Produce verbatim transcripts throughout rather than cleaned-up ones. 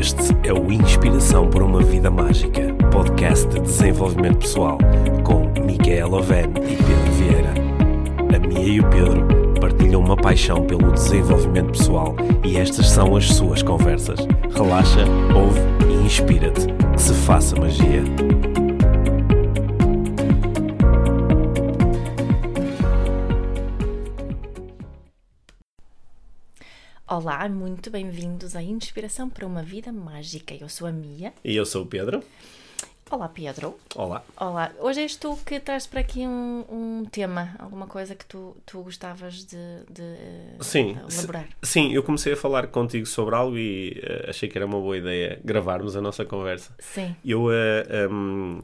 Este é o Inspiração por uma Vida Mágica, podcast de desenvolvimento pessoal, com Micael Aven e Pedro Vieira. A Mia e o Pedro partilham uma paixão pelo desenvolvimento pessoal e estas são as suas conversas. Relaxa, ouve e inspira-te. Que se faça magia. Olá, muito bem-vindos à Inspiração para uma Vida Mágica. Eu sou a Mia. E eu sou o Pedro. Olá, Pedro. Olá. Olá. Hoje és tu que traz para aqui um, um tema, alguma coisa que tu, tu gostavas de, de sim, elaborar. Sim, eu comecei a falar contigo sobre algo e uh, achei que era uma boa ideia gravarmos a nossa conversa. Sim. Eu uh, um,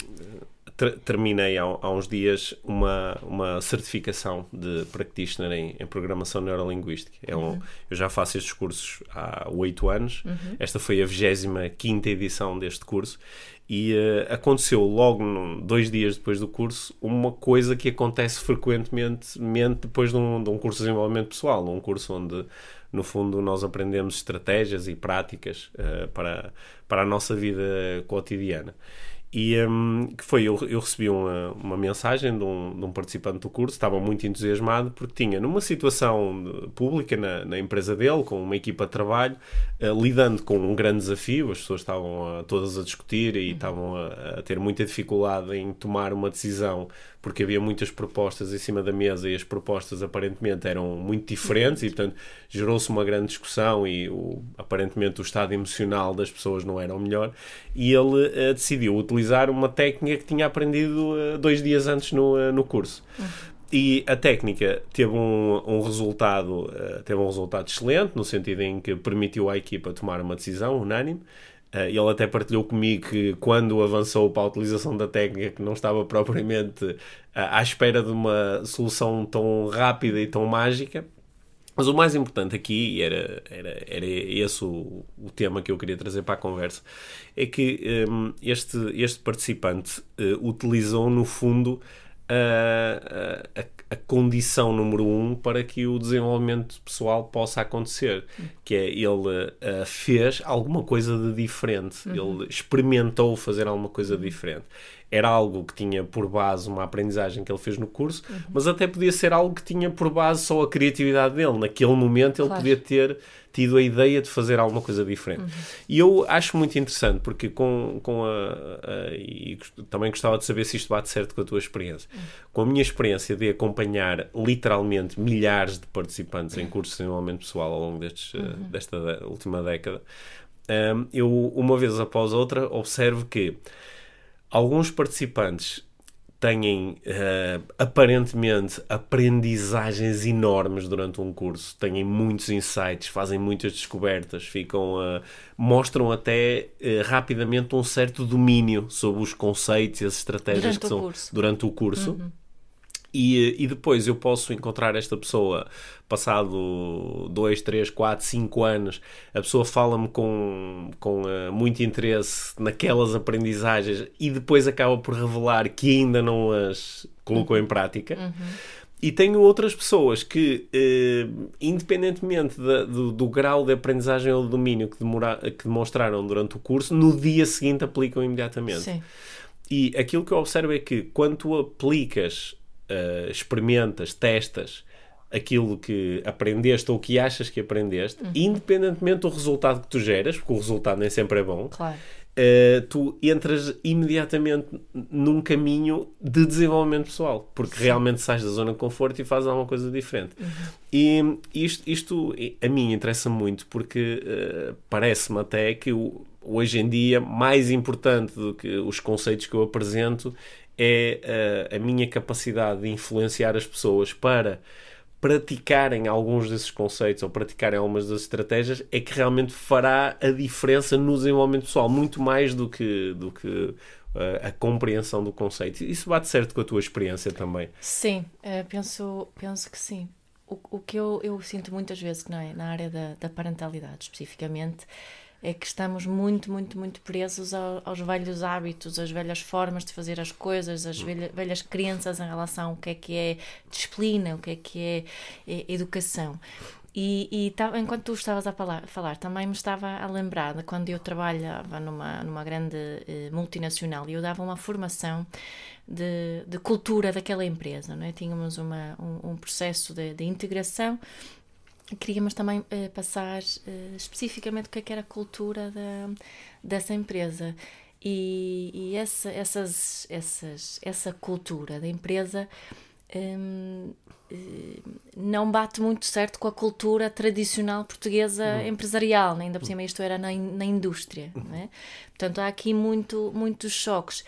ter, terminei há, há uns dias uma, uma certificação de practitioner em, em programação neurolinguística. É um, uhum. Eu já faço estes cursos há oito anos. Uhum. Esta foi a vigésima quinta edição deste curso. E uh, aconteceu logo num, dois dias depois do curso uma coisa que acontece frequentemente depois de um, de um curso de desenvolvimento pessoal, um curso onde no fundo nós aprendemos estratégias e práticas uh, para, para a nossa vida cotidiana. E um, que foi, eu, eu recebi uma, uma mensagem de um, de um participante do curso, estava muito entusiasmado porque tinha numa situação de, pública na, na empresa dele, com uma equipa de trabalho, uh, lidando com um grande desafio, as pessoas estavam a, todas a discutir e estavam a, a ter muita dificuldade em tomar uma decisão porque havia muitas propostas em cima da mesa e as propostas aparentemente eram muito diferentes e, portanto, gerou-se uma grande discussão e o, aparentemente o estado emocional das pessoas não era o melhor e ele uh, decidiu utilizar utilizar uma técnica que tinha aprendido uh, dois dias antes no, uh, no curso. Uhum. E a técnica teve um, um resultado uh, teve um resultado excelente, no sentido em que permitiu à equipa tomar uma decisão unânime. Uh, ele até partilhou comigo que quando avançou para a utilização da técnica, que não estava propriamente uh, à espera de uma solução tão rápida e tão mágica. Mas o mais importante aqui, e era, era, era esse o, o tema que eu queria trazer para a conversa, é que um, este, este participante uh, utilizou, no fundo, a, a, a condição número um para que o desenvolvimento pessoal possa acontecer, uhum. que é ele uh, fez alguma coisa de diferente, uhum. ele experimentou fazer alguma coisa de diferente. Era algo que tinha por base uma aprendizagem que ele fez no curso, uhum. mas até podia ser algo que tinha por base só a criatividade dele. Naquele momento ele claro. podia ter tido a ideia de fazer alguma coisa diferente. Uhum. E eu acho muito interessante, porque com, com a, a... E também gostava de saber se isto bate certo com a tua experiência. Uhum. Com a minha experiência de acompanhar literalmente milhares de participantes uhum. em cursos de desenvolvimento pessoal ao longo destes, uhum. desta última década, um, eu, uma vez após outra, observo que alguns participantes têm, uh, aparentemente, aprendizagens enormes durante um curso, têm muitos insights, fazem muitas descobertas, ficam a, mostram até uh, rapidamente um certo domínio sobre os conceitos e as estratégias durante que são curso. durante o curso. Uhum. E, e depois eu posso encontrar esta pessoa, passado dois, três, quatro, cinco anos, a pessoa fala-me com, com uh, muito interesse naquelas aprendizagens e depois acaba por revelar que ainda não as colocou em prática. Uhum. E tenho outras pessoas que, eh, independentemente da, do, do grau de aprendizagem ou de domínio que, demora, que demonstraram durante o curso, no dia seguinte aplicam imediatamente. Sim. E aquilo que eu observo é que quando tu aplicas Uh, experimentas, testas aquilo que aprendeste ou que achas que aprendeste, uhum. independentemente do resultado que tu geras, porque o resultado nem sempre é bom, claro. uh, tu entras imediatamente num caminho de desenvolvimento pessoal, porque Sim. realmente sais da zona de conforto e fazes alguma coisa diferente. Uhum. E isto, isto a mim interessa muito, porque uh, parece-me até que o, hoje em dia, mais importante do que os conceitos que eu apresento é a, a minha capacidade de influenciar as pessoas para praticarem alguns desses conceitos ou praticarem algumas das estratégias, é que realmente fará a diferença no desenvolvimento pessoal, muito mais do que, do que a, a compreensão do conceito. Isso bate certo com a tua experiência também? Sim, penso, penso que sim. O, o que eu, eu sinto muitas vezes, que não é, na área da, da parentalidade especificamente, é que estamos muito, muito, muito presos ao, aos velhos hábitos, às velhas formas de fazer as coisas, às velha, velhas crenças em relação ao que é que é disciplina, o que é que é, é educação. E, e tá, enquanto tu estavas a falar, falar, também me estava a lembrar de quando eu trabalhava numa, numa grande eh, multinacional e eu dava uma formação de, de cultura daquela empresa, não é? Tínhamos uma, um, um processo de, de integração. Queríamos também eh, passar eh, especificamente o que é que era a cultura da, dessa empresa. E, e essa, essas, essas, essa cultura da empresa um, não bate muito certo com a cultura tradicional portuguesa uhum. empresarial, né? Ainda por cima isto era na, na indústria, uhum. né? Portanto há aqui muito, muitos choques uh,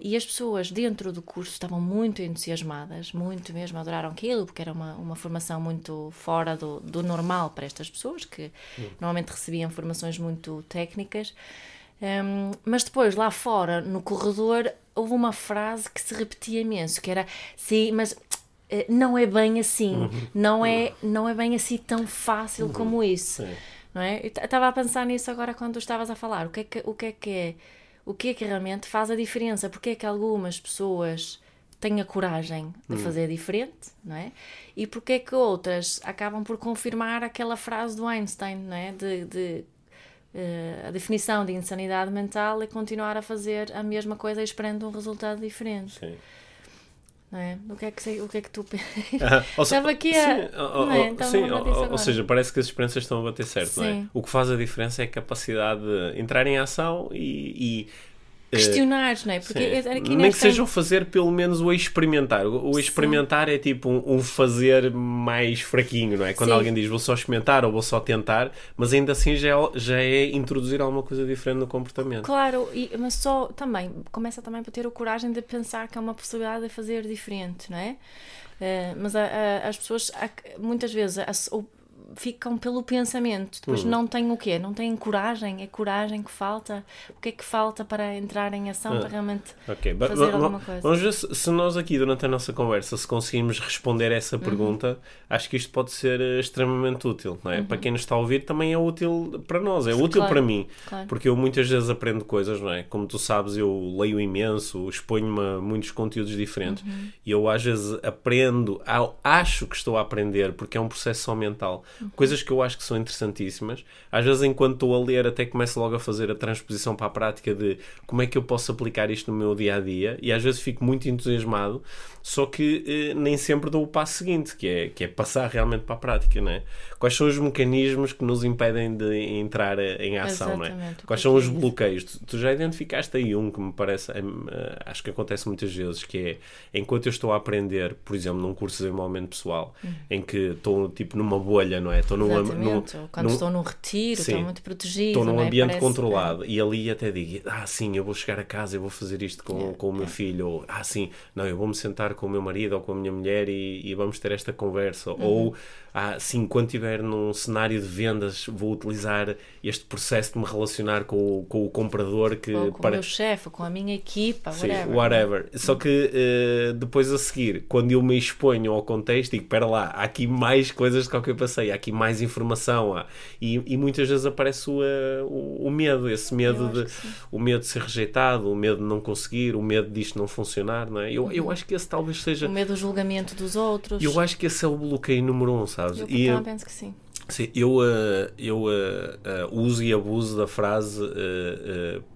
e as pessoas dentro do curso estavam muito entusiasmadas, muito mesmo, adoraram aquilo, porque era uma, uma formação muito fora do, do normal para estas pessoas que uhum. normalmente recebiam formações muito técnicas. Um, mas depois, lá fora, no corredor, houve uma frase que se repetia imenso, que era, sim, mas uh, não é bem assim, uhum. não, é, não é bem assim tão fácil uhum. como isso, sim. não é? Eu estava a pensar nisso agora quando tu estavas a falar, o que é que, o que é que é, o que é que realmente faz a diferença, porque é que algumas pessoas têm a coragem de uhum. fazer diferente, não é? E porque é que outras acabam por confirmar aquela frase do Einstein, não é? De... de Uh, a definição de insanidade mental é continuar a fazer a mesma coisa esperando um resultado diferente. Sim. Não é? O que é que, o que, é que tu pensas? Uh, Estava aqui a... Sim, ou, é? então, sim, ou, ou seja, parece que as experiências estão a bater certo, sim. não é? O que faz a diferença é a capacidade de entrar em ação e... e... questionar, não é? Porque aqui nem que sejam fazer, pelo menos o experimentar. O experimentar sim. é tipo um, um fazer mais fraquinho, não é? Quando sim. alguém diz vou só experimentar ou vou só tentar, mas ainda assim já é, já é introduzir alguma coisa diferente no comportamento. Claro, e, mas só também, começa também por ter a coragem de pensar que há uma possibilidade de fazer diferente, não é? Uh, mas a, a, as pessoas a, muitas vezes a, o, ficam pelo pensamento, depois hum. não têm o quê? Não têm coragem, é coragem que falta, o que é que falta para entrar em ação, ah. para realmente okay. fazer but, but, alguma coisa. Vamos ver se, se nós aqui durante a nossa conversa, se conseguirmos responder essa uhum. pergunta, acho que isto pode ser extremamente útil, não é? Uhum. Para quem nos está a ouvir também é útil para nós, é útil claro. Para mim, claro. Porque eu muitas vezes aprendo coisas, não é? Como tu sabes, eu leio imenso, exponho-me a muitos conteúdos diferentes uhum. e eu às vezes aprendo, acho que estou a aprender, porque é um processo só mental. Coisas que eu acho que são interessantíssimas. Às vezes, enquanto estou a ler, até começo logo a fazer a transposição para a prática de como é que eu posso aplicar isto no meu dia-a-dia. E às vezes fico muito entusiasmado, só que eh, nem sempre dou o passo seguinte, que é, que é passar realmente para a prática, não é? Quais são os mecanismos que nos impedem de entrar em ação, não é? Quais são os bloqueios? Tu, tu já identificaste aí um que me parece, acho que acontece muitas vezes, que é, enquanto eu estou a aprender, por exemplo, num curso de desenvolvimento pessoal, hum. em que estou, tipo, numa bolha, não é? Estou num, num, quando num... estou num retiro, sim, estou muito protegido. Estou num ambiente parece... controlado, é. E ali até digo, ah sim, eu vou chegar a casa, eu vou fazer isto com, yeah. com o meu yeah. filho, ou ah sim, não, eu vou-me sentar com o meu marido ou com a minha mulher e, e vamos ter esta conversa, uhum. ou ah sim, quando estiver num cenário de vendas vou utilizar este processo de me relacionar com o, com o comprador que ou com para... o meu chefe, com a minha equipa, sim, whatever. whatever. Só que uh, depois a seguir, quando eu me exponho ao contexto, digo, espera lá, há aqui mais coisas do que eu passei, há aqui mais informação, há. E, e muitas vezes aparece o, o, o medo, esse medo de, o medo de ser rejeitado, o medo de não conseguir, o medo disto não funcionar, não é? Eu, uhum. eu acho que esse talvez seja... O medo do julgamento dos outros. Eu acho que esse é o bloqueio número um, sabes? Eu e, eu penso que sim. Sim, eu, eu, eu uso e abuso da frase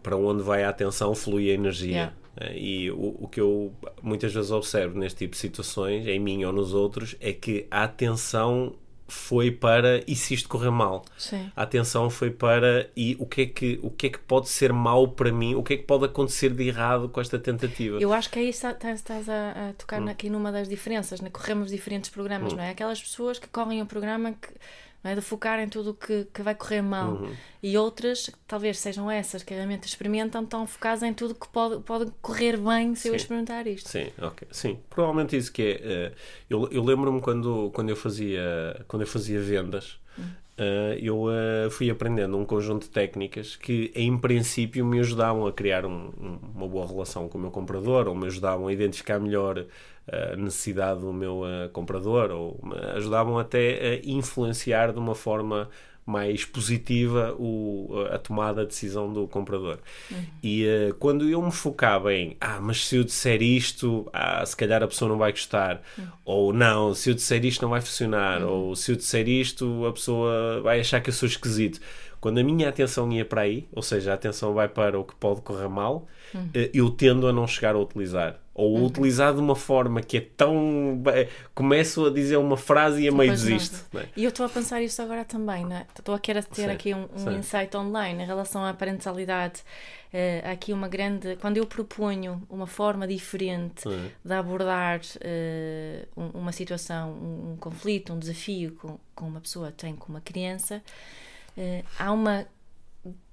para onde vai a atenção flui a energia. Yeah. E o, o que eu muitas vezes observo neste tipo de situações, em mim ou nos outros, é que a atenção... foi para, e se isto correr mal? Sim. A atenção foi para, e o que, é que, o que é que pode ser mau para mim? O que é que pode acontecer de errado com esta tentativa? Eu acho que aí estás, estás a, a tocar hum. aqui numa das diferenças, né? Corremos diferentes programas, hum. não é? Aquelas pessoas que correm um programa que, não é, de focar em tudo o que, que vai correr mal, uhum. e outras, talvez sejam essas que realmente experimentam, estão focadas em tudo que pode, pode correr bem se sim. eu experimentar isto. Sim, ok. Sim, provavelmente isso que é. Uh, eu eu lembro-me quando, quando, eu fazia, quando eu fazia vendas, uhum. uh, eu uh, fui aprendendo um conjunto de técnicas que, em princípio, me ajudavam a criar um, um, uma boa relação com o meu comprador, ou me ajudavam a identificar melhor a necessidade do meu uh, comprador, ou me ajudavam até a influenciar de uma forma mais positiva o, a tomada de decisão do comprador. Uhum. E uh, quando eu me focava em, ah, mas se eu disser isto, ah, se calhar a pessoa não vai gostar, uhum. ou não, se eu disser isto não vai funcionar, uhum. ou se eu disser isto a pessoa vai achar que eu sou esquisito. Quando a minha atenção ia para aí, ou seja, a atenção vai para o que pode correr mal, uhum. eu tendo a não chegar a utilizar. Ou uhum. utilizar de uma forma que é tão... Começo a dizer uma frase e a meio desisto. Né? E eu estou a pensar isto agora também, né? Estou a querer ter sim, aqui um, um insight online em relação à parentalidade. Uh, aqui uma grande... Quando eu proponho uma forma diferente uhum. de abordar uh, uma situação, um, um conflito, um desafio com, com uma pessoa, tem com uma criança... Uh, há uma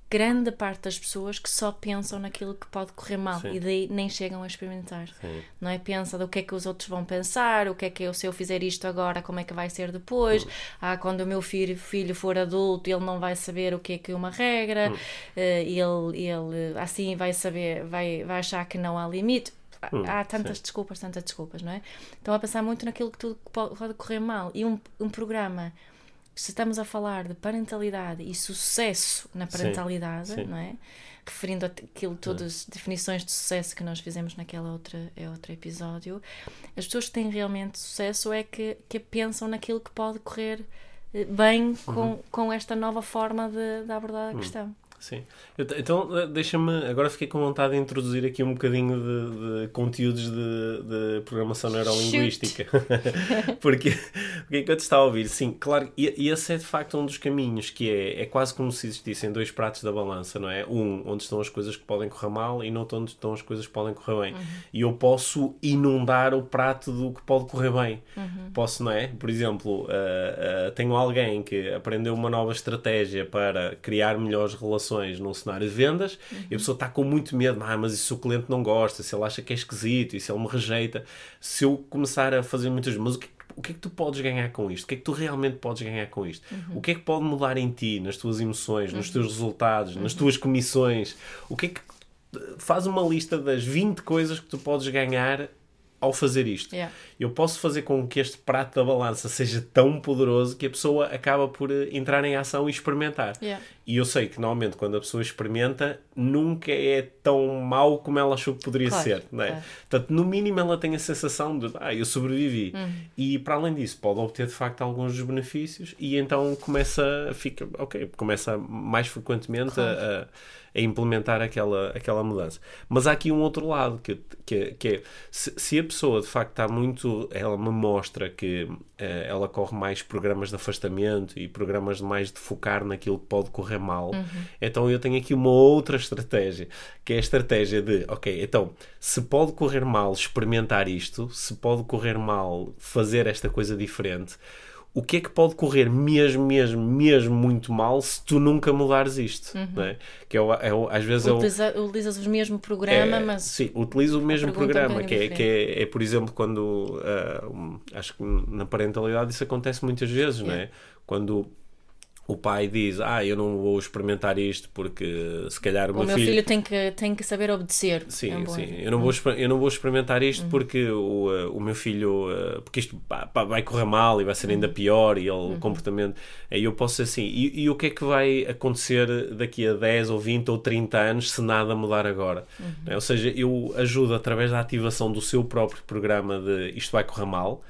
grande parte das pessoas que só pensam naquilo que pode correr mal sim. e daí nem chegam a experimentar. Sim. Não é? Pensa do que é que os outros vão pensar, o que é que eu, se eu fizer isto agora, como é que vai ser depois? Hum. Ah, quando o meu filho, filho for adulto, ele não vai saber o que é que é uma regra, hum. uh, ele, ele assim vai saber, vai, vai achar que não há limite. Hum, há tantas sim. desculpas, tantas desculpas, não é? Estão a pensar muito naquilo que tudo pode correr mal. E um, um programa... Se estamos a falar de parentalidade e sucesso na parentalidade, sim, sim. não é? Referindo aquilo, todas as definições de sucesso que nós fizemos naquela outra, é outro episódio, as pessoas que têm realmente sucesso é que, que pensam naquilo que pode correr bem com, uhum. com esta nova forma de, de abordar a uhum. questão. Sim. Eu, então, deixa-me... Agora fiquei com vontade de introduzir aqui um bocadinho de, de conteúdos de, de programação neurolinguística. porque, porque enquanto está a ouvir, sim, claro, e esse é de facto um dos caminhos, que é, é quase como se existissem dois pratos da balança, não é? Um, onde estão as coisas que podem correr mal, e não onde estão as coisas que podem correr bem. Uhum. E eu posso inundar o prato do que pode correr bem. Uhum. Posso, não é? Por exemplo, uh, uh, tenho alguém que aprendeu uma nova estratégia para criar melhores relações num cenário de vendas uhum. e a pessoa está com muito medo, ah, mas e se o cliente não gosta, se ele acha que é esquisito, e se ele me rejeita, se eu começar a fazer muitas, mas o que, o que é que tu podes ganhar com isto? O que é que tu realmente podes ganhar com isto? Uhum. O que é que pode mudar em ti, nas tuas emoções, uhum. nos teus resultados, uhum. nas tuas comissões? O que é que... Faz uma lista das vinte coisas que tu podes ganhar ao fazer isto. Yeah. Eu posso fazer com que este prato da balança seja tão poderoso que a pessoa acaba por entrar em ação e experimentar. Yeah. E eu sei que normalmente quando a pessoa experimenta nunca é tão mau como ela achou que poderia claro, ser. Não é? Claro. Portanto, no mínimo ela tem a sensação de, ah, eu sobrevivi. Uhum. E para além disso pode obter de facto alguns dos benefícios e então começa, fica, ok, começa mais frequentemente claro. a... a a implementar aquela, aquela mudança. Mas há aqui um outro lado, que, que, que é, se, se a pessoa de facto está muito, ela me mostra que uh, ela corre mais programas de afastamento e programas de mais de focar naquilo que pode correr mal, uhum. então eu tenho aqui uma outra estratégia, que é a estratégia de, ok, então, se pode correr mal experimentar isto, se pode correr mal fazer esta coisa diferente, o que é que pode correr mesmo, mesmo, mesmo muito mal se tu nunca mudares isto, uhum. não é? Que eu, eu, às vezes Utiliza, eu... Utilizas o mesmo programa, é, mas... Sim, utilizo o mesmo programa, um que, é, que é, é, por exemplo, quando... Uh, acho que na parentalidade isso acontece muitas vezes, é. não é? Quando... O pai diz, ah, eu não vou experimentar isto porque se calhar o meu, o meu filho... filho tem que, tem que saber obedecer. Sim, é um sim. Bom. Eu não, vou, eu não vou experimentar isto uhum. porque o, o meu filho... Porque isto vai correr mal e vai ser ainda pior e ele, uhum. o comportamento... Aí eu posso ser assim, e, e o que é que vai acontecer daqui a dez ou vinte ou trinta anos se nada mudar agora? Uhum. Ou seja, eu ajudo através da ativação do seu próprio programa de isto vai correr mal...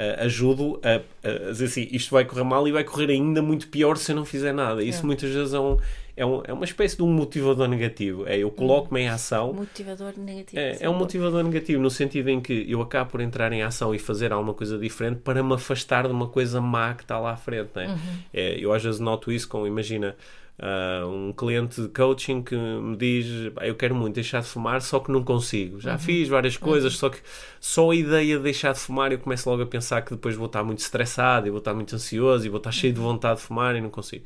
Uh, ajudo a, a dizer assim, isto vai correr mal e vai correr ainda muito pior se eu não fizer nada. Isso é. muitas vezes é, um, é, um, é uma espécie de um motivador negativo. É, eu coloco-me em ação. Motivador negativo. É, é um motivador negativo no sentido em que eu acabo por entrar em ação e fazer alguma coisa diferente para me afastar de uma coisa má que está lá à frente. Né? Uhum. É, eu às vezes noto isso com, imagina... Uh, um cliente de coaching que me diz, eu quero muito deixar de fumar, só que não consigo, já uhum. fiz várias coisas, uhum. só que só a ideia de deixar de fumar eu começo logo a pensar que depois vou estar muito estressado e vou estar muito ansioso e vou estar cheio de vontade de fumar e não consigo,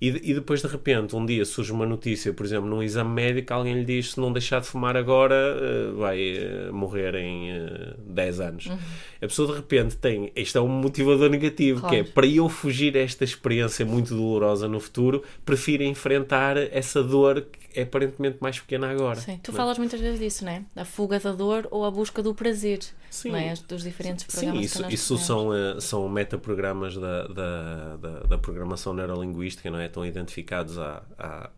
e, e depois de repente um dia dia surge uma notícia, por exemplo, num exame médico, alguém lhe diz, se não deixar de fumar agora, vai morrer em dez anos. Uhum. A pessoa, de repente, tem... Isto é um motivador negativo, claro. Que é, para eu fugir desta experiência muito dolorosa no futuro, prefiro enfrentar essa dor que é aparentemente mais pequena agora. Sim. Tu não? falas muitas vezes disso, não é? A fuga da dor ou a busca do prazer. Sim. Não é? Dos diferentes programas. Sim, isso, que isso são, são metaprogramas da, da, da, da programação neurolinguística, não é? Estão identificados há, há,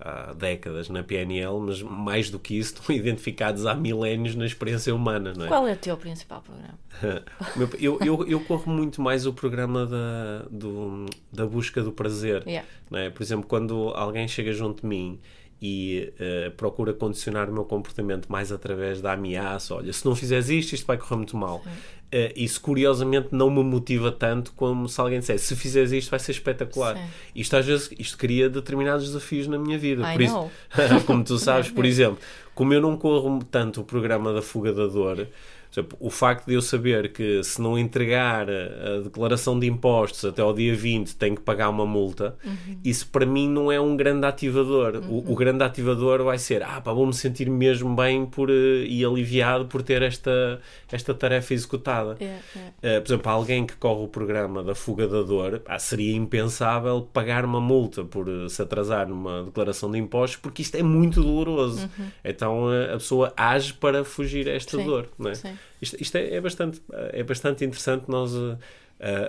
há décadas na P N L, mas mais do que isso, estão identificados há milénios na experiência humana, não é? Qual é o teu principal programa? eu, eu, eu corro muito mais o programa da, do, da busca do prazer. Yeah. Não é? Por exemplo, quando alguém chega junto de mim e uh, procura condicionar o meu comportamento mais através da ameaça, olha, se não fizeres isto, isto vai correr muito mal. Uh, isso, curiosamente, não me motiva tanto como se alguém disser, se fizeres isto vai ser espetacular. Sim. Isto às vezes, isto cria determinados desafios na minha vida. Por isso, como tu sabes, por exemplo, como eu não corro tanto o programa da fuga da dor, o facto de eu saber que se não entregar a declaração de impostos até ao dia vinte tenho que pagar uma multa, uhum. isso para mim não é um grande ativador. Uhum. O, o grande ativador vai ser, ah pá, vou-me sentir mesmo bem por, e aliviado por ter esta, esta tarefa executada. Yeah, yeah. Uh, por exemplo, alguém que corre o programa da fuga da dor, ah, seria impensável pagar uma multa por se atrasar numa declaração de impostos, porque isto é muito doloroso. Uhum. Então a pessoa age para fugir a esta sim, dor, não é? Sim. Isto, isto é, é, bastante, é bastante interessante nós, uh,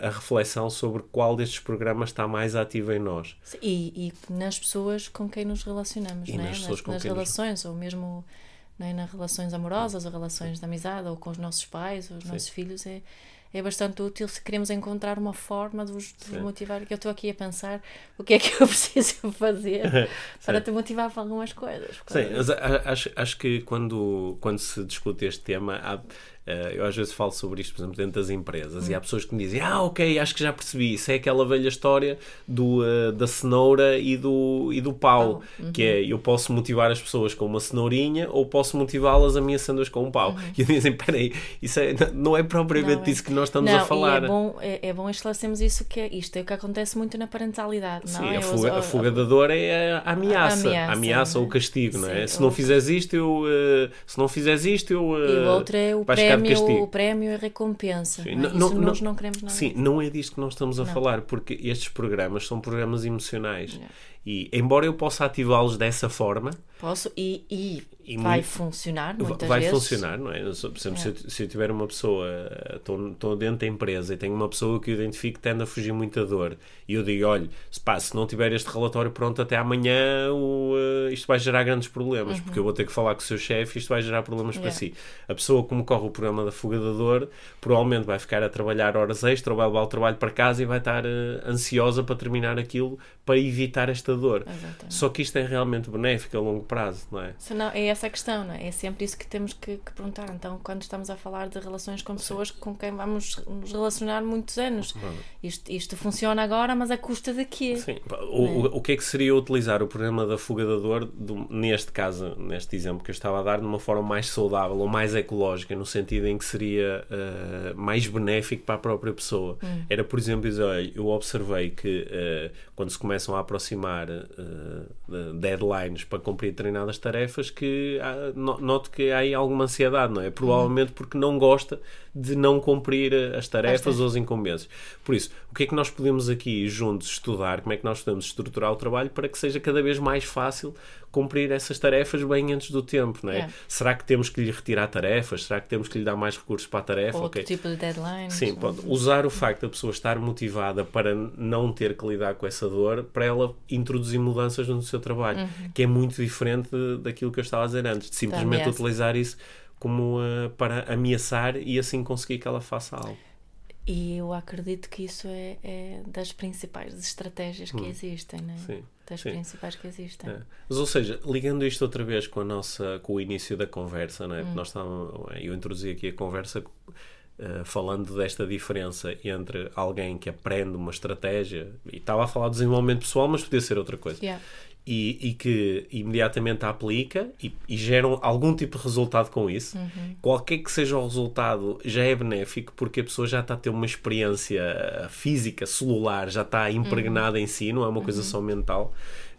a reflexão sobre qual destes programas está mais ativo em nós. E, e nas pessoas com quem nos relacionamos, e não é? Nas, nas, nas relações, nos... ou mesmo não é? Nas relações amorosas, ou relações de amizade, ou com os nossos pais, ou os Sim. nossos filhos, é... é bastante útil se queremos encontrar uma forma de vos, de vos motivar, que eu estou aqui a pensar o que é que eu preciso fazer para te motivar para algumas coisas. Sim, mas acho, acho que quando, quando se discute este tema, há, eu às vezes falo sobre isto, por exemplo, dentro das empresas, hum. e há pessoas que me dizem, ah, ok, acho que já percebi, isso é aquela velha história do, da cenoura e do, e do pau, oh, uh-huh. que é, eu posso motivar as pessoas com uma cenourinha ou posso motivá-las ameaçando-as com um pau. Uh-huh. E dizem, peraí, isso é, não é propriamente não, é. isso que nós Nós estamos não, a falar. É bom, é, é bom esclarecermos isso, que é isto, é o que acontece muito na parentalidade. Sim, não? a fuga, eu, a fuga a, da dor é a ameaça, a ameaça, a ameaça ou o castigo, sim, não é? Se não fizeres isto, eu, se não fizeres isto, eu, e o outro é o prémio, o prémio e a recompensa. Sim, não, não, isso não, nós não queremos nada. Sim, não é disto que nós estamos a não. falar, porque estes programas são programas emocionais. Não. E embora eu possa ativá-los dessa forma... Posso, e, e, e vai muito, funcionar muitas vai vezes. Vai funcionar, não é? Eu, por exemplo, é. Se, se eu tiver uma pessoa, estou dentro da empresa e tenho uma pessoa que eu identifico que tende a fugir muito da dor, e eu digo, olha, se, pá, se não tiver este relatório pronto até amanhã, o, uh, isto vai gerar grandes problemas, uhum. porque eu vou ter que falar com o seu chefe e isto vai gerar problemas yeah. para si. A pessoa, como corre o programa da fuga da dor, provavelmente vai ficar a trabalhar horas extra, vai levar o trabalho para casa e vai estar uh, ansiosa para terminar aquilo, para evitar esta dor. Exatamente. Só que isto é realmente benéfico a longo prazo, não é? Senão, é essa a questão, não é? É sempre isso que temos que, que perguntar. Então, quando estamos a falar de relações com pessoas Sim. com quem vamos nos relacionar muitos anos, isto, isto funciona agora, mas a custa de quê? Sim. O, é. o, o que é que seria utilizar o programa da fuga da dor, do, neste caso, neste exemplo que eu estava a dar, de uma forma mais saudável ou mais ecológica, no sentido em que seria uh, mais benéfico para a própria pessoa? Hum. Era, por exemplo, dizer, eu observei que uh, quando se começam a aproximar deadlines para cumprir determinadas tarefas, que há, noto que há aí alguma ansiedade, não é? Provavelmente porque não gosta de não cumprir as tarefas ou as incumbências. Por isso, o que é que nós podemos aqui juntos estudar? Como é que nós podemos estruturar o trabalho para que seja cada vez mais fácil cumprir essas tarefas bem antes do tempo, não é? é. Será que temos que lhe retirar tarefas? Será que temos que lhe dar mais recursos para a tarefa? Ou okay. outro tipo de deadline? Sim, pode. Usar o facto da pessoa estar motivada para não ter que lidar com essa dor, para ela introduzir mudanças no seu trabalho, uhum. que é muito diferente daquilo que eu estava a dizer antes, de simplesmente utilizar isso como uh, para ameaçar e assim conseguir que ela faça algo. E eu acredito que isso é, é das principais estratégias que hum. existem, não é? Sim. Das Sim. principais que existem. É. Mas, ou seja, ligando isto outra vez com a nossa, com o início da conversa, não é? Hum. Nós estávamos, eu introduzi aqui a conversa Uh, falando desta diferença entre alguém que aprende uma estratégia, e estava a falar de desenvolvimento pessoal, mas podia ser outra coisa, yeah. e, e que imediatamente a aplica e, e geram algum tipo de resultado com isso, uhum. qualquer que seja o resultado já é benéfico, porque a pessoa já está a ter uma experiência física, celular, já está impregnada uhum. em si, não é uma coisa uhum. só mental.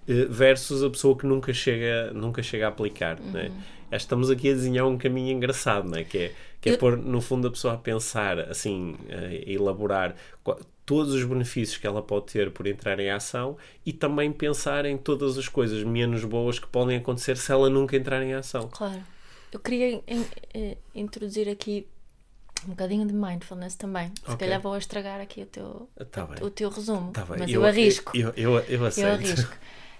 versus a pessoa que nunca chega, nunca chega a aplicar, uhum. né? Estamos aqui a desenhar um caminho engraçado, né? que é, que é pôr, no fundo, a pessoa a pensar, assim, a elaborar todos os benefícios que ela pode ter por entrar em ação e também pensar em todas as coisas menos boas que podem acontecer se ela nunca entrar em ação. Claro. Eu queria in, in, introduzir aqui um bocadinho de mindfulness também. Se okay. calhar vou estragar aqui o teu, tá o, o teu resumo, tá mas eu, eu arrisco. Eu, eu, eu, eu aceito. Eu arrisco.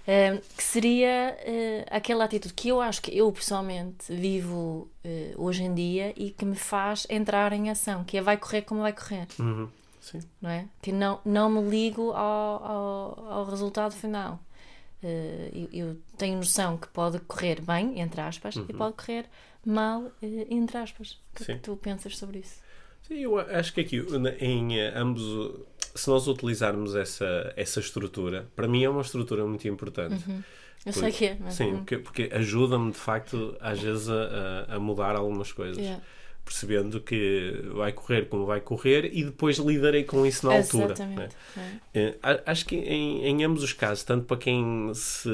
Uh, que seria uh, aquela atitude que eu acho que eu pessoalmente vivo uh, hoje em dia e que me faz entrar em ação, que é vai correr como vai correr, uhum. Sim. Não é? Que não, não me ligo ao, ao, ao resultado final. Uh, eu, eu tenho noção que pode correr bem, entre aspas, uhum. e pode correr mal, uh, entre aspas. O que, que tu pensas sobre isso? Sim, eu acho que aqui em ambos... Se nós utilizarmos essa, essa estrutura, para mim é uma estrutura muito importante. Uhum. Eu porque, sei que é. Mas... Sim, porque, porque ajuda-me de facto às vezes a, a mudar algumas coisas. Yeah. Percebendo que vai correr como vai correr e depois lidarei com isso na altura. Exatamente. Né? É. Acho que em, em ambos os casos, tanto para quem se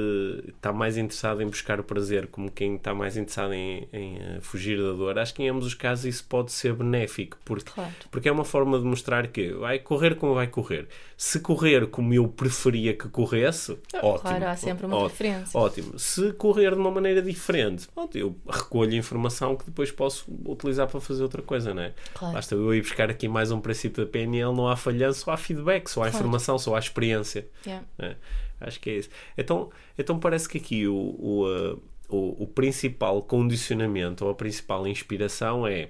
está mais interessado em buscar o prazer como quem está mais interessado em, em fugir da dor, acho que em ambos os casos isso pode ser benéfico, porque, claro. porque é uma forma de mostrar que vai correr como vai correr. Se correr como eu preferia que corresse, ah, ótimo. Claro, há sempre uma ótimo, diferença. Ótimo. Se correr de uma maneira diferente, pronto, eu recolho a informação que depois posso utilizar para fazer outra coisa, não é? Claro. Basta eu ir buscar aqui mais um princípio da P N L, não há falhança, só há feedback, só há claro. informação, só há experiência. Yeah. É? Acho que é isso. Então, então parece que aqui o, o, o, o principal condicionamento ou a principal inspiração é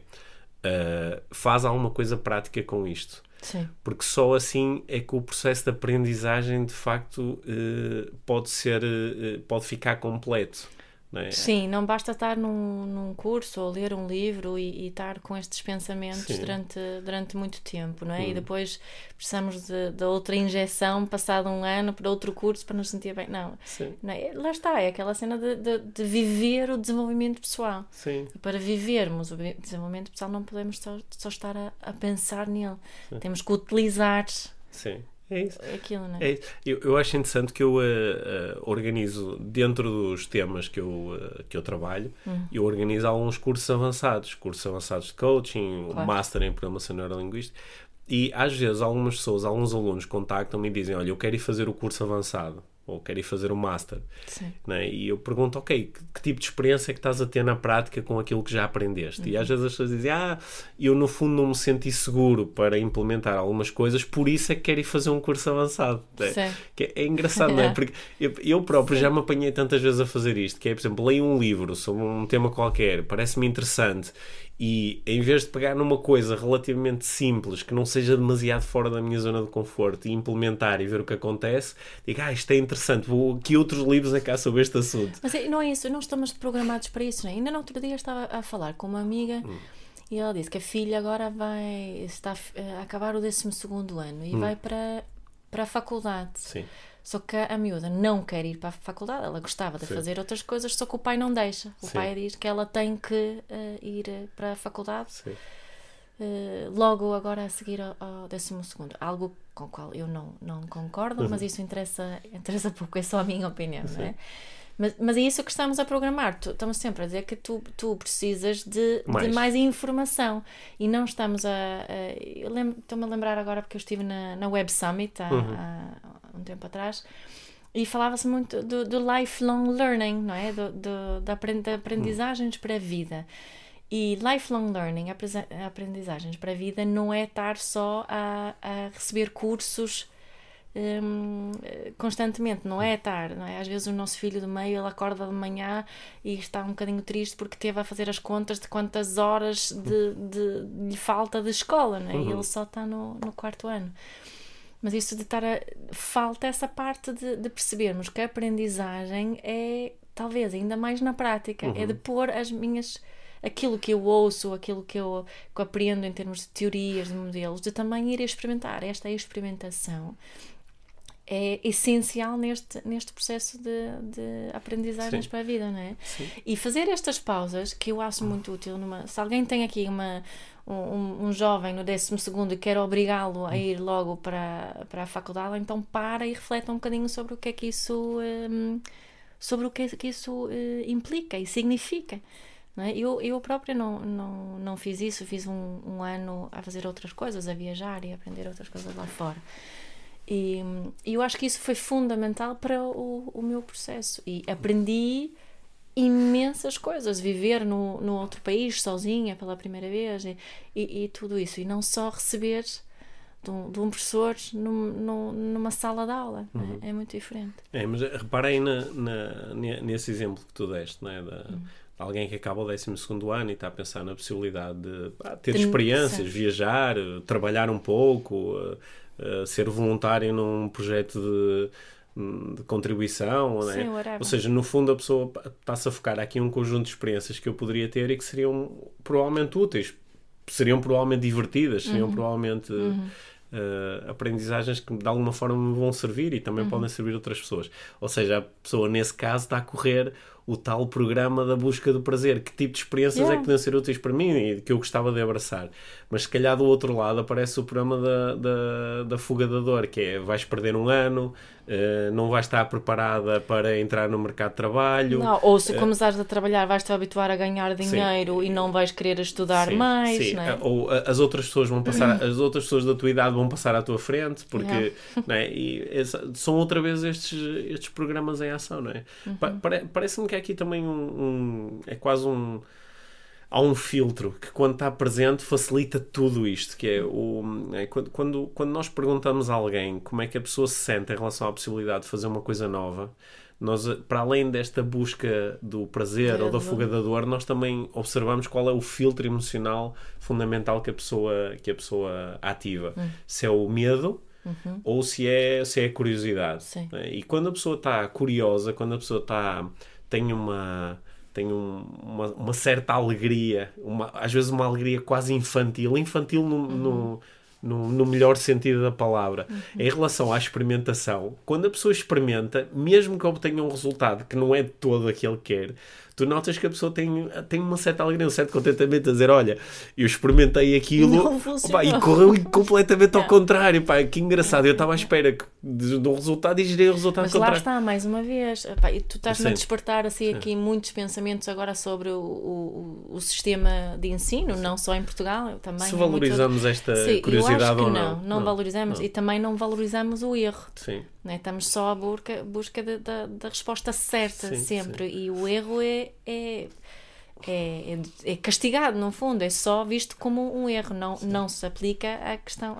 uh, faz alguma coisa prática com isto. Sim. Porque só assim é que o processo de aprendizagem de facto uh, pode ser, uh, pode ficar completo. Não é? Sim, não basta estar num, num curso ou ler um livro e, e estar com estes pensamentos durante, durante muito tempo, não é? Hum. E depois precisamos de, de outra injeção passado um ano para outro curso para nos sentir bem. Não, não é? Lá está, é aquela cena de, de, de viver o desenvolvimento pessoal. Sim. E para vivermos o desenvolvimento pessoal não podemos só, só estar a, a pensar nele. Sim. Temos que utilizar. Sim. É isso. Aquilo, não é? É isso. Eu, eu acho interessante que eu uh, uh, organizo, dentro dos temas que eu, uh, que eu trabalho, hum. eu organizo alguns cursos avançados, cursos avançados de coaching, claro. Master em programação neurolinguística, e às vezes algumas pessoas, alguns alunos contactam-me e dizem, olha, eu quero ir fazer o curso avançado, ou quero ir fazer o master. Sim. Né? E eu pergunto, ok, que, que tipo de experiência é que estás a ter na prática com aquilo que já aprendeste? Uhum. E às vezes as pessoas dizem, ah, eu no fundo não me senti seguro para implementar algumas coisas, por isso é que quero ir fazer um curso avançado. Né? Que é, é engraçado, não é? Porque eu, eu próprio Sim. já me apanhei tantas vezes a fazer isto, que é, por exemplo, leio um livro sobre um tema qualquer, parece-me interessante, e em vez de pegar numa coisa relativamente simples, que não seja demasiado fora da minha zona de conforto, e implementar e ver o que acontece, digo, ah, isto é interessante, vou, que outros livros é cá sobre este assunto. Mas não é isso, não estamos programados para isso, não é? Ainda no outro dia estava a falar com uma amiga hum. e ela disse que a filha agora vai, está a acabar o décimo segundo ano e hum. vai para, para a faculdade. Sim. Só que a miúda não quer ir para a faculdade, ela gostava de Sim. fazer outras coisas, só que o pai não deixa. O Sim. pai diz que ela tem que uh, ir para a faculdade uh, logo agora a seguir ao, ao décimo segundo. Algo com o qual eu não, não concordo, uhum. mas isso interessa, interessa pouco, é só a minha opinião, Sim. não é? Mas, mas é isso que estamos a programar. Tu, estamos sempre a dizer que tu, tu precisas de mais. de mais informação. E não estamos a... a eu lembro, estou-me a lembrar agora porque eu estive na, na Web Summit há, uhum. há um tempo atrás e falava-se muito do, do lifelong learning, não é? Do, do, da aprendizagens uhum. para a vida. E lifelong learning, aprendizagens para a vida, não é estar só a, a receber cursos constantemente, não é tarde, não é? Às vezes o nosso filho do meio, ele acorda de manhã e está um bocadinho triste porque teve a fazer as contas de quantas horas de, de, de falta de escola, não é? Uhum. E ele só está no, no quarto ano. Mas isso de estar a... falta essa parte de, de percebermos que a aprendizagem é talvez ainda mais na prática, uhum. é de pôr as minhas... aquilo que eu ouço, aquilo que eu, que eu aprendo em termos de teorias, de modelos, de também ir experimentar. Esta experimentação é essencial neste, neste processo de, de aprendizagens Sim. para a vida, não é? Sim. E fazer estas pausas, que eu acho muito útil, numa, se alguém tem aqui uma, um, um jovem no décimo segundo e quer obrigá-lo a ir logo para, para a faculdade, então para e reflete um bocadinho sobre o que é que isso, um, sobre o que é que isso uh, implica e significa. Não é? Eu, eu própria não, não, não fiz isso, fiz um, um ano a fazer outras coisas, a viajar e a aprender outras coisas lá fora. E eu acho que isso foi fundamental para o, o meu processo. E aprendi imensas coisas. Viver no, no outro país, sozinha, pela primeira vez, e, e, e tudo isso. E não só receber de um, de um professor num, num, numa sala de aula. Uhum. É, é muito diferente. É, mas reparei na, na, nesse exemplo que tu deste, não é? Da, uhum. Alguém que acaba o décimo segundo ano e está a pensar na possibilidade de ah, ter de experiências, certo. Viajar, trabalhar um pouco... Uh, ser voluntário num projeto de, de contribuição, Sim, né? Ou seja, no fundo a pessoa está-se a focar aqui um conjunto de experiências que eu poderia ter e que seriam provavelmente úteis, seriam provavelmente divertidas, seriam uhum. provavelmente uhum. Uh, aprendizagens que de alguma forma me vão servir e também uhum. podem servir outras pessoas. Ou seja, a pessoa nesse caso está a correr o tal programa da busca do prazer. Que tipo de experiências yeah. é que podem ser úteis para mim e que eu gostava de abraçar? Mas se calhar do outro lado aparece o programa da, da, da fuga da dor, que é vais perder um ano, uh, não vais estar preparada para entrar no mercado de trabalho. Não, ou se uh, começares a trabalhar vais-te habituar a ganhar dinheiro sim. e não vais querer estudar sim, mais. Sim. Não é? Ou as outras pessoas vão passar, as outras pessoas da tua idade vão passar à tua frente, porque yeah. não é? E essa, são outra vez estes, estes programas em ação, não é? Uhum. Pa- pare- parece-me que aqui também um, um é quase um há um filtro que quando está presente facilita tudo isto, que é, o, é quando, quando nós perguntamos a alguém como é que a pessoa se sente em relação à possibilidade de fazer uma coisa nova, nós, para além desta busca do prazer é, ou da fuga da dor, nós também observamos qual é o filtro emocional fundamental que a pessoa, que a pessoa ativa, hum. se é o medo uhum. ou se é, se é a curiosidade, né? E quando a pessoa está curiosa, quando a pessoa está tem uma, tem um, uma, uma certa alegria, uma, às vezes uma alegria quase infantil, infantil no, uhum. no, no, no melhor sentido da palavra, uhum. em relação à experimentação. Quando a pessoa experimenta, mesmo que obtenha um resultado que não é de todo aquele que quer, tu notas que a pessoa tem, tem uma certa alegria, um certo contentamento a dizer, olha, eu experimentei aquilo opa, e correu completamente ao contrário, pá, que engraçado, eu estava à espera de, de um resultado e gerei o resultado mas contrário. Mas lá está, mais uma vez, pá, tu estás-me a despertar assim, Sim. aqui muitos pensamentos agora sobre o, o, o sistema de ensino, Sim. não só em Portugal, também. Se valorizamos é muito... esta Sim, curiosidade ou não. não. Não valorizamos não. e também não valorizamos o erro. Sim. Né? Estamos só à busca, busca de, de, de resposta certa sim, sempre sim. e o erro é, é, é, é castigado no fundo, é só visto como um erro, não, não se aplica à questão,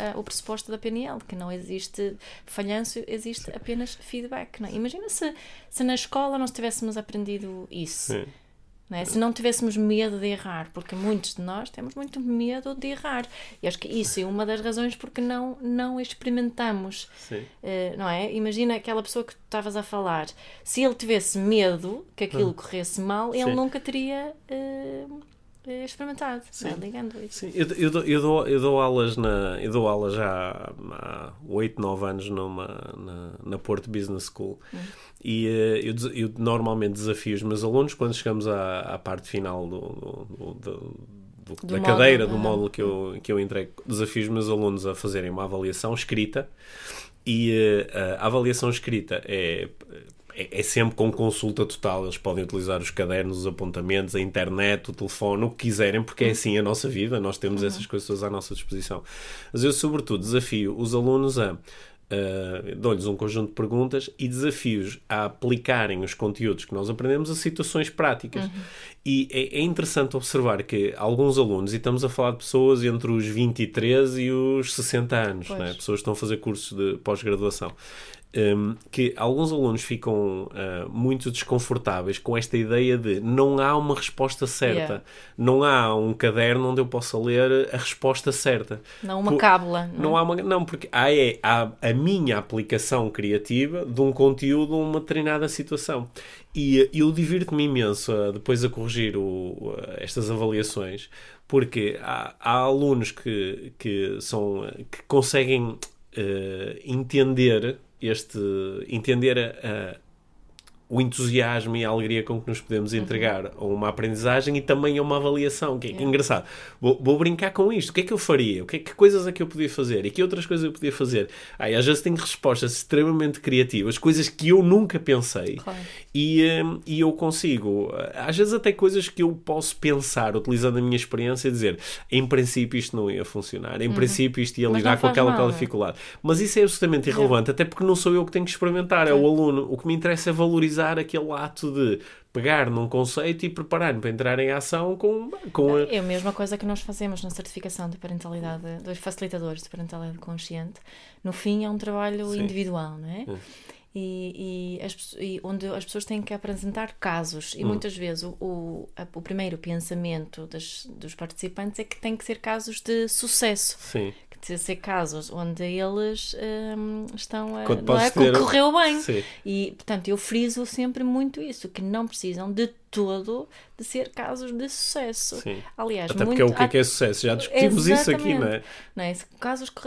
a, a, o pressuposto da P N L, que não existe falhanço, existe sim. apenas feedback, não é? Imagina se, se na escola nós tivéssemos aprendido isso sim. Não é? Se não tivéssemos medo de errar, porque muitos de nós temos muito medo de errar e acho que isso é uma das razões porque não, não experimentamos uh, não é? Imagina aquela pessoa que tu estavas a falar, se ele tivesse medo que aquilo ah. corresse mal, Sim. ele nunca teria uh, experimentado. Sim. Não é? Ligando isso. Sim. Eu, eu, dou, eu, dou, eu dou aulas na, eu dou aulas já há oito, nove anos numa, na, na Porto Business School hum. E eu, eu normalmente desafio os meus alunos quando chegamos à, à parte final do, do, do, do, do da módulo, cadeira, do uhum. módulo que eu, que eu entrego, desafio os meus alunos a fazerem uma avaliação escrita e a, a avaliação escrita é, é, é sempre com consulta total, eles podem utilizar os cadernos, os apontamentos, a internet, o telefone, o que quiserem, porque é assim a nossa vida, nós temos uhum. essas coisas à nossa disposição, mas eu sobretudo desafio os alunos a Uh, dou-lhes um conjunto de perguntas e desafios a aplicarem os conteúdos que nós aprendemos a situações práticas. Uhum. E é, é interessante observar que alguns alunos, e estamos a falar de pessoas entre os vinte e três e os sessenta anos, né? Pessoas que estão a fazer cursos de pós-graduação, um, que alguns alunos ficam uh, muito desconfortáveis com esta ideia de não há uma resposta certa, yeah. não há um caderno onde eu possa ler a resposta certa. Não uma Por, cábula. Não, não, há uma, não porque há, é, há a minha aplicação criativa de um conteúdo a uma determinada situação. E eu divirto-me imenso a, depois a corrigir o, a, estas avaliações, porque há, há alunos que, que, são, que conseguem uh, entender este entender a, a, o entusiasmo e a alegria com que nos podemos entregar a uma aprendizagem e também a uma avaliação, que é, que é engraçado. Vou, vou brincar com isto. O que é que eu faria? O que, é, que coisas é que eu podia fazer? E que outras coisas eu podia fazer? Ah, às vezes tenho respostas extremamente criativas, coisas que eu nunca pensei. Claro. E, um, e eu consigo. Às vezes até coisas que eu posso pensar, utilizando a minha experiência, e dizer, em princípio isto não ia funcionar, em uhum. princípio isto ia lidar com aquela, aquela dificuldade. Mas isso é absolutamente irrelevante, é. até porque não sou eu que tenho que experimentar, é, é o aluno. O que me interessa é valorizar aquele ato de pegar num conceito e preparar-me para entrar em ação com, com a... É a mesma coisa que nós fazemos na certificação de parentalidade, dos facilitadores de parentalidade consciente. No fim é um trabalho Sim. individual, não é? Hum. E, e, as, e onde as pessoas têm que apresentar casos e hum. muitas vezes o, o, o primeiro pensamento das, dos participantes é que tem que ser casos de sucesso. Sim. Ser casos onde eles um, estão a... Não é? Que correu bem. Sim. E, portanto, eu friso sempre muito isso, que não precisam de todo de ser casos de sucesso. Sim. Aliás, até muito... Até porque o que é, que é sucesso? Já discutimos Exatamente. isso aqui, não é? Não é? Casos que...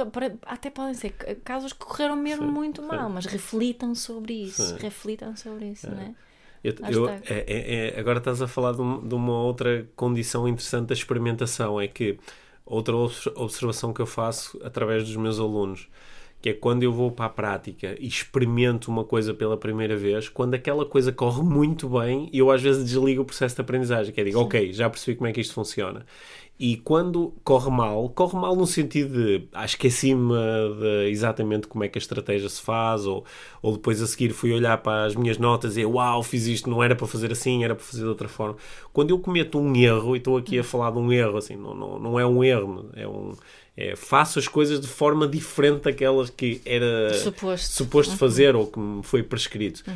Até podem ser casos que correram mesmo Sim. muito Sim. mal, mas reflitam sobre isso. Sim. Reflitam sobre isso, é. não é? Eu, eu, é, é? Agora estás a falar de uma outra condição interessante da experimentação, é que outra observação que eu faço através dos meus alunos, que é quando eu vou para a prática e experimento uma coisa pela primeira vez, quando aquela coisa corre muito bem, eu às vezes desligo o processo de aprendizagem, que é digo, Sim. ok, já percebi como é que isto funciona. E quando corre mal, corre mal no sentido de, ah, esqueci-me de exatamente como é que a estratégia se faz, ou, ou depois a seguir fui olhar para as minhas notas e uau, fiz isto, não era para fazer assim, era para fazer de outra forma. Quando eu cometo um erro, e estou aqui a falar de um erro, assim, não, não, não é um erro, é um... É, faço as coisas de forma diferente daquelas que era suposto, suposto uhum. fazer ou que me foi prescrito. Uhum.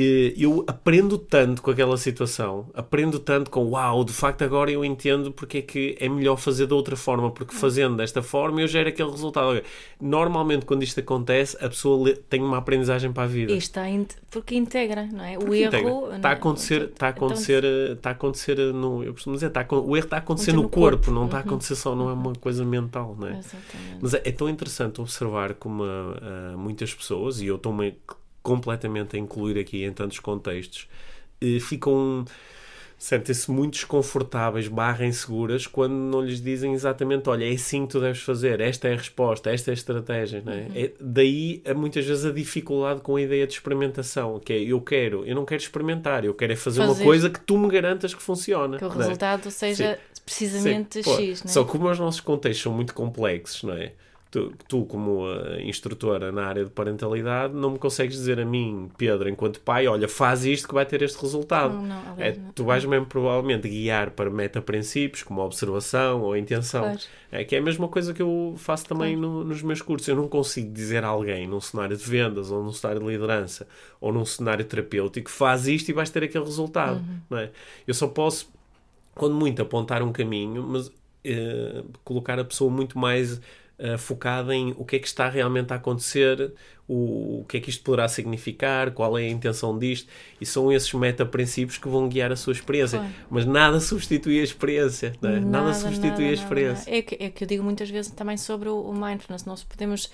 E, eu aprendo tanto com aquela situação, aprendo tanto com, uau, de facto agora eu entendo porque é que é melhor fazer de outra forma, porque uhum. fazendo desta forma eu gero aquele resultado. Normalmente quando isto acontece, a pessoa tem uma aprendizagem para a vida. E está in- porque integra, não é? Porque o integra. erro... Está a acontecer, está a acontecer, então... está a acontecer no... Eu costumo dizer, está a, o erro está a acontecer no, no corpo, corpo, não está a acontecer só, não é uma coisa mental. Não é? Mas é, é tão interessante observar como uh, muitas pessoas, e eu estou-me completamente a incluir aqui em tantos contextos, uh, ficam, sentem-se muito desconfortáveis, barra inseguras, quando não lhes dizem exatamente, olha, é assim que tu deves fazer, esta é a resposta, esta é a estratégia. Não é? Uhum. É, daí, muitas vezes, a dificuldade com a ideia de experimentação, que é, eu quero, eu não quero experimentar, eu quero é fazer, fazer uma coisa que tu me garantas que funciona. Que o resultado é? seja... Sim. precisamente Sim, X, né? Só que como os nossos contextos são muito complexos, não é? Tu, tu como uh, instrutora na área de parentalidade, não me consegues dizer a mim, Pedro, enquanto pai, olha, faz isto que vai ter este resultado. Não, não, é, não. Tu vais mesmo provavelmente guiar para meta-princípios, como a observação ou a intenção. Claro. É, que é a mesma coisa que eu faço também claro. no, nos meus cursos. Eu não consigo dizer a alguém num cenário de vendas, ou num cenário de liderança, ou num cenário terapêutico, faz isto e vais ter aquele resultado. Uhum. Não é? Eu só posso, quando muito, apontar um caminho, mas eh, colocar a pessoa muito mais eh, focada em o que é que está realmente a acontecer, o, o que é que isto poderá significar, qual é a intenção disto, e são esses meta-princípios que vão guiar a sua experiência. Claro. Mas nada substitui a experiência, não é? Nada, nada substitui nada, a experiência. Nada. É, que, é que eu digo muitas vezes também sobre o, o mindfulness, nós podemos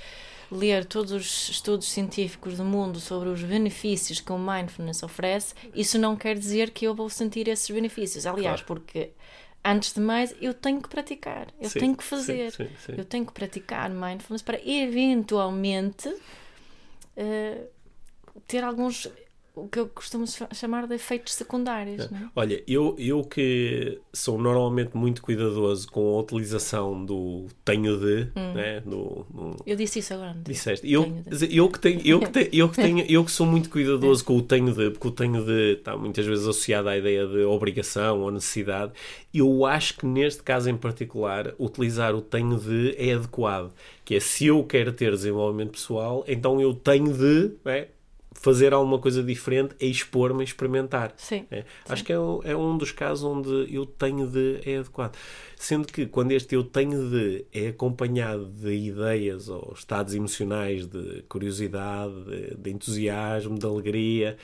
ler todos os estudos científicos do mundo sobre os benefícios que o mindfulness oferece, isso não quer dizer que eu vou sentir esses benefícios. Aliás, claro. porque antes de mais, eu tenho que praticar, eu sim, tenho que fazer, sim, sim, sim. eu tenho que praticar mindfulness para eventualmente uh, ter alguns, o que eu costumo chamar de efeitos secundários. É. Não é? Olha, eu, eu que sou normalmente muito cuidadoso com a utilização do tenho de, hum. né? Do, do... Eu disse isso agora. Não disseste. Eu, eu, que tenho, eu, que tenho, eu, que tenho, eu que sou muito cuidadoso com o tenho de, porque o tenho de está muitas vezes associado à ideia de obrigação ou necessidade. Eu acho que neste caso em particular, utilizar o tenho de é adequado. Que é, se eu quero ter desenvolvimento pessoal, então eu tenho de... É, fazer alguma coisa diferente, é expor-me a experimentar. Sim, é. sim. Acho que é, é um dos casos onde eu tenho de é adequado. Sendo que quando este eu tenho de é acompanhado de ideias ou estados emocionais de curiosidade, de, de entusiasmo, de alegria,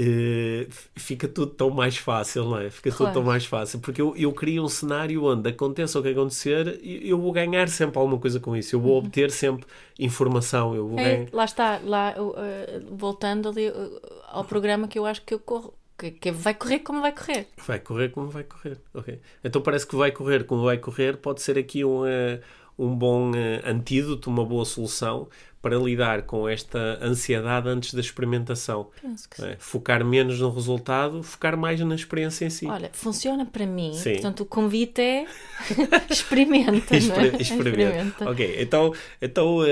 Uh, fica tudo tão mais fácil, não é? Fica claro. tudo tão mais fácil, porque eu, eu crio um cenário onde aconteça o que acontecer, eu vou ganhar sempre alguma coisa com isso, eu vou uhum. obter sempre informação, eu vou é, ganhar... Lá está, lá, uh, voltando ali uh, ao programa que eu acho que eu corro, que, que vai correr como vai correr. Vai correr como vai correr, ok. Então parece que vai correr como vai correr, pode ser aqui um, uh, um bom uh, antídoto, uma boa solução, para lidar com esta ansiedade antes da experimentação. Penso que é, sim. Focar menos no resultado, focar mais na experiência em si. Olha, funciona para mim, sim. portanto o convite é experimenta, Exper- não é? Experimenta. experimenta. Ok, então, então uh,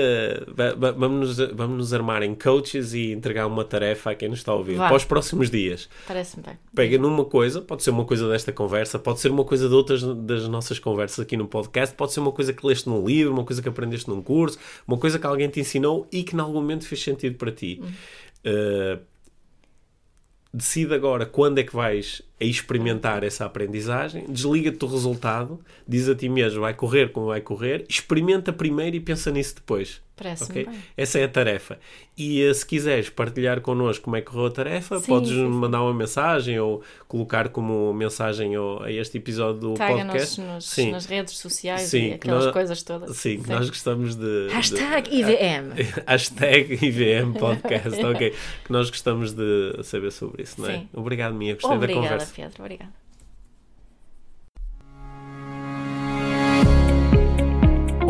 vamos, nos, vamos nos armar em coaches e entregar uma tarefa a quem nos está a ouvir. Vai. Para os próximos dias. Parece-me bem. Pega numa coisa, pode ser uma coisa desta conversa, pode ser uma coisa de outras das nossas conversas aqui no podcast, pode ser uma coisa que leste num livro, uma coisa que aprendeste num curso, uma coisa que alguém te ensinou e que em algum momento fez sentido para ti. Hum. Uh, decide agora quando é que vais a experimentar essa aprendizagem, desliga-te do resultado, diz a ti mesmo, vai correr como vai correr, experimenta primeiro e pensa nisso depois. Parece-me okay? bem. Essa é a tarefa. E uh, se quiseres partilhar connosco como é que correu a tarefa, sim, podes sim. mandar uma mensagem ou colocar como mensagem ao, a este episódio do Taga podcast. Nos, sim. nas redes sociais sim, e aquelas nós, coisas todas. Sim, sim, nós gostamos de... Hashtag de, I V M. Hashtag I V M podcast, ok. Que nós gostamos de saber sobre isso, não é? Sim. Obrigado, Mia. Gostei Obrigada. da conversa. Pedro, obrigada.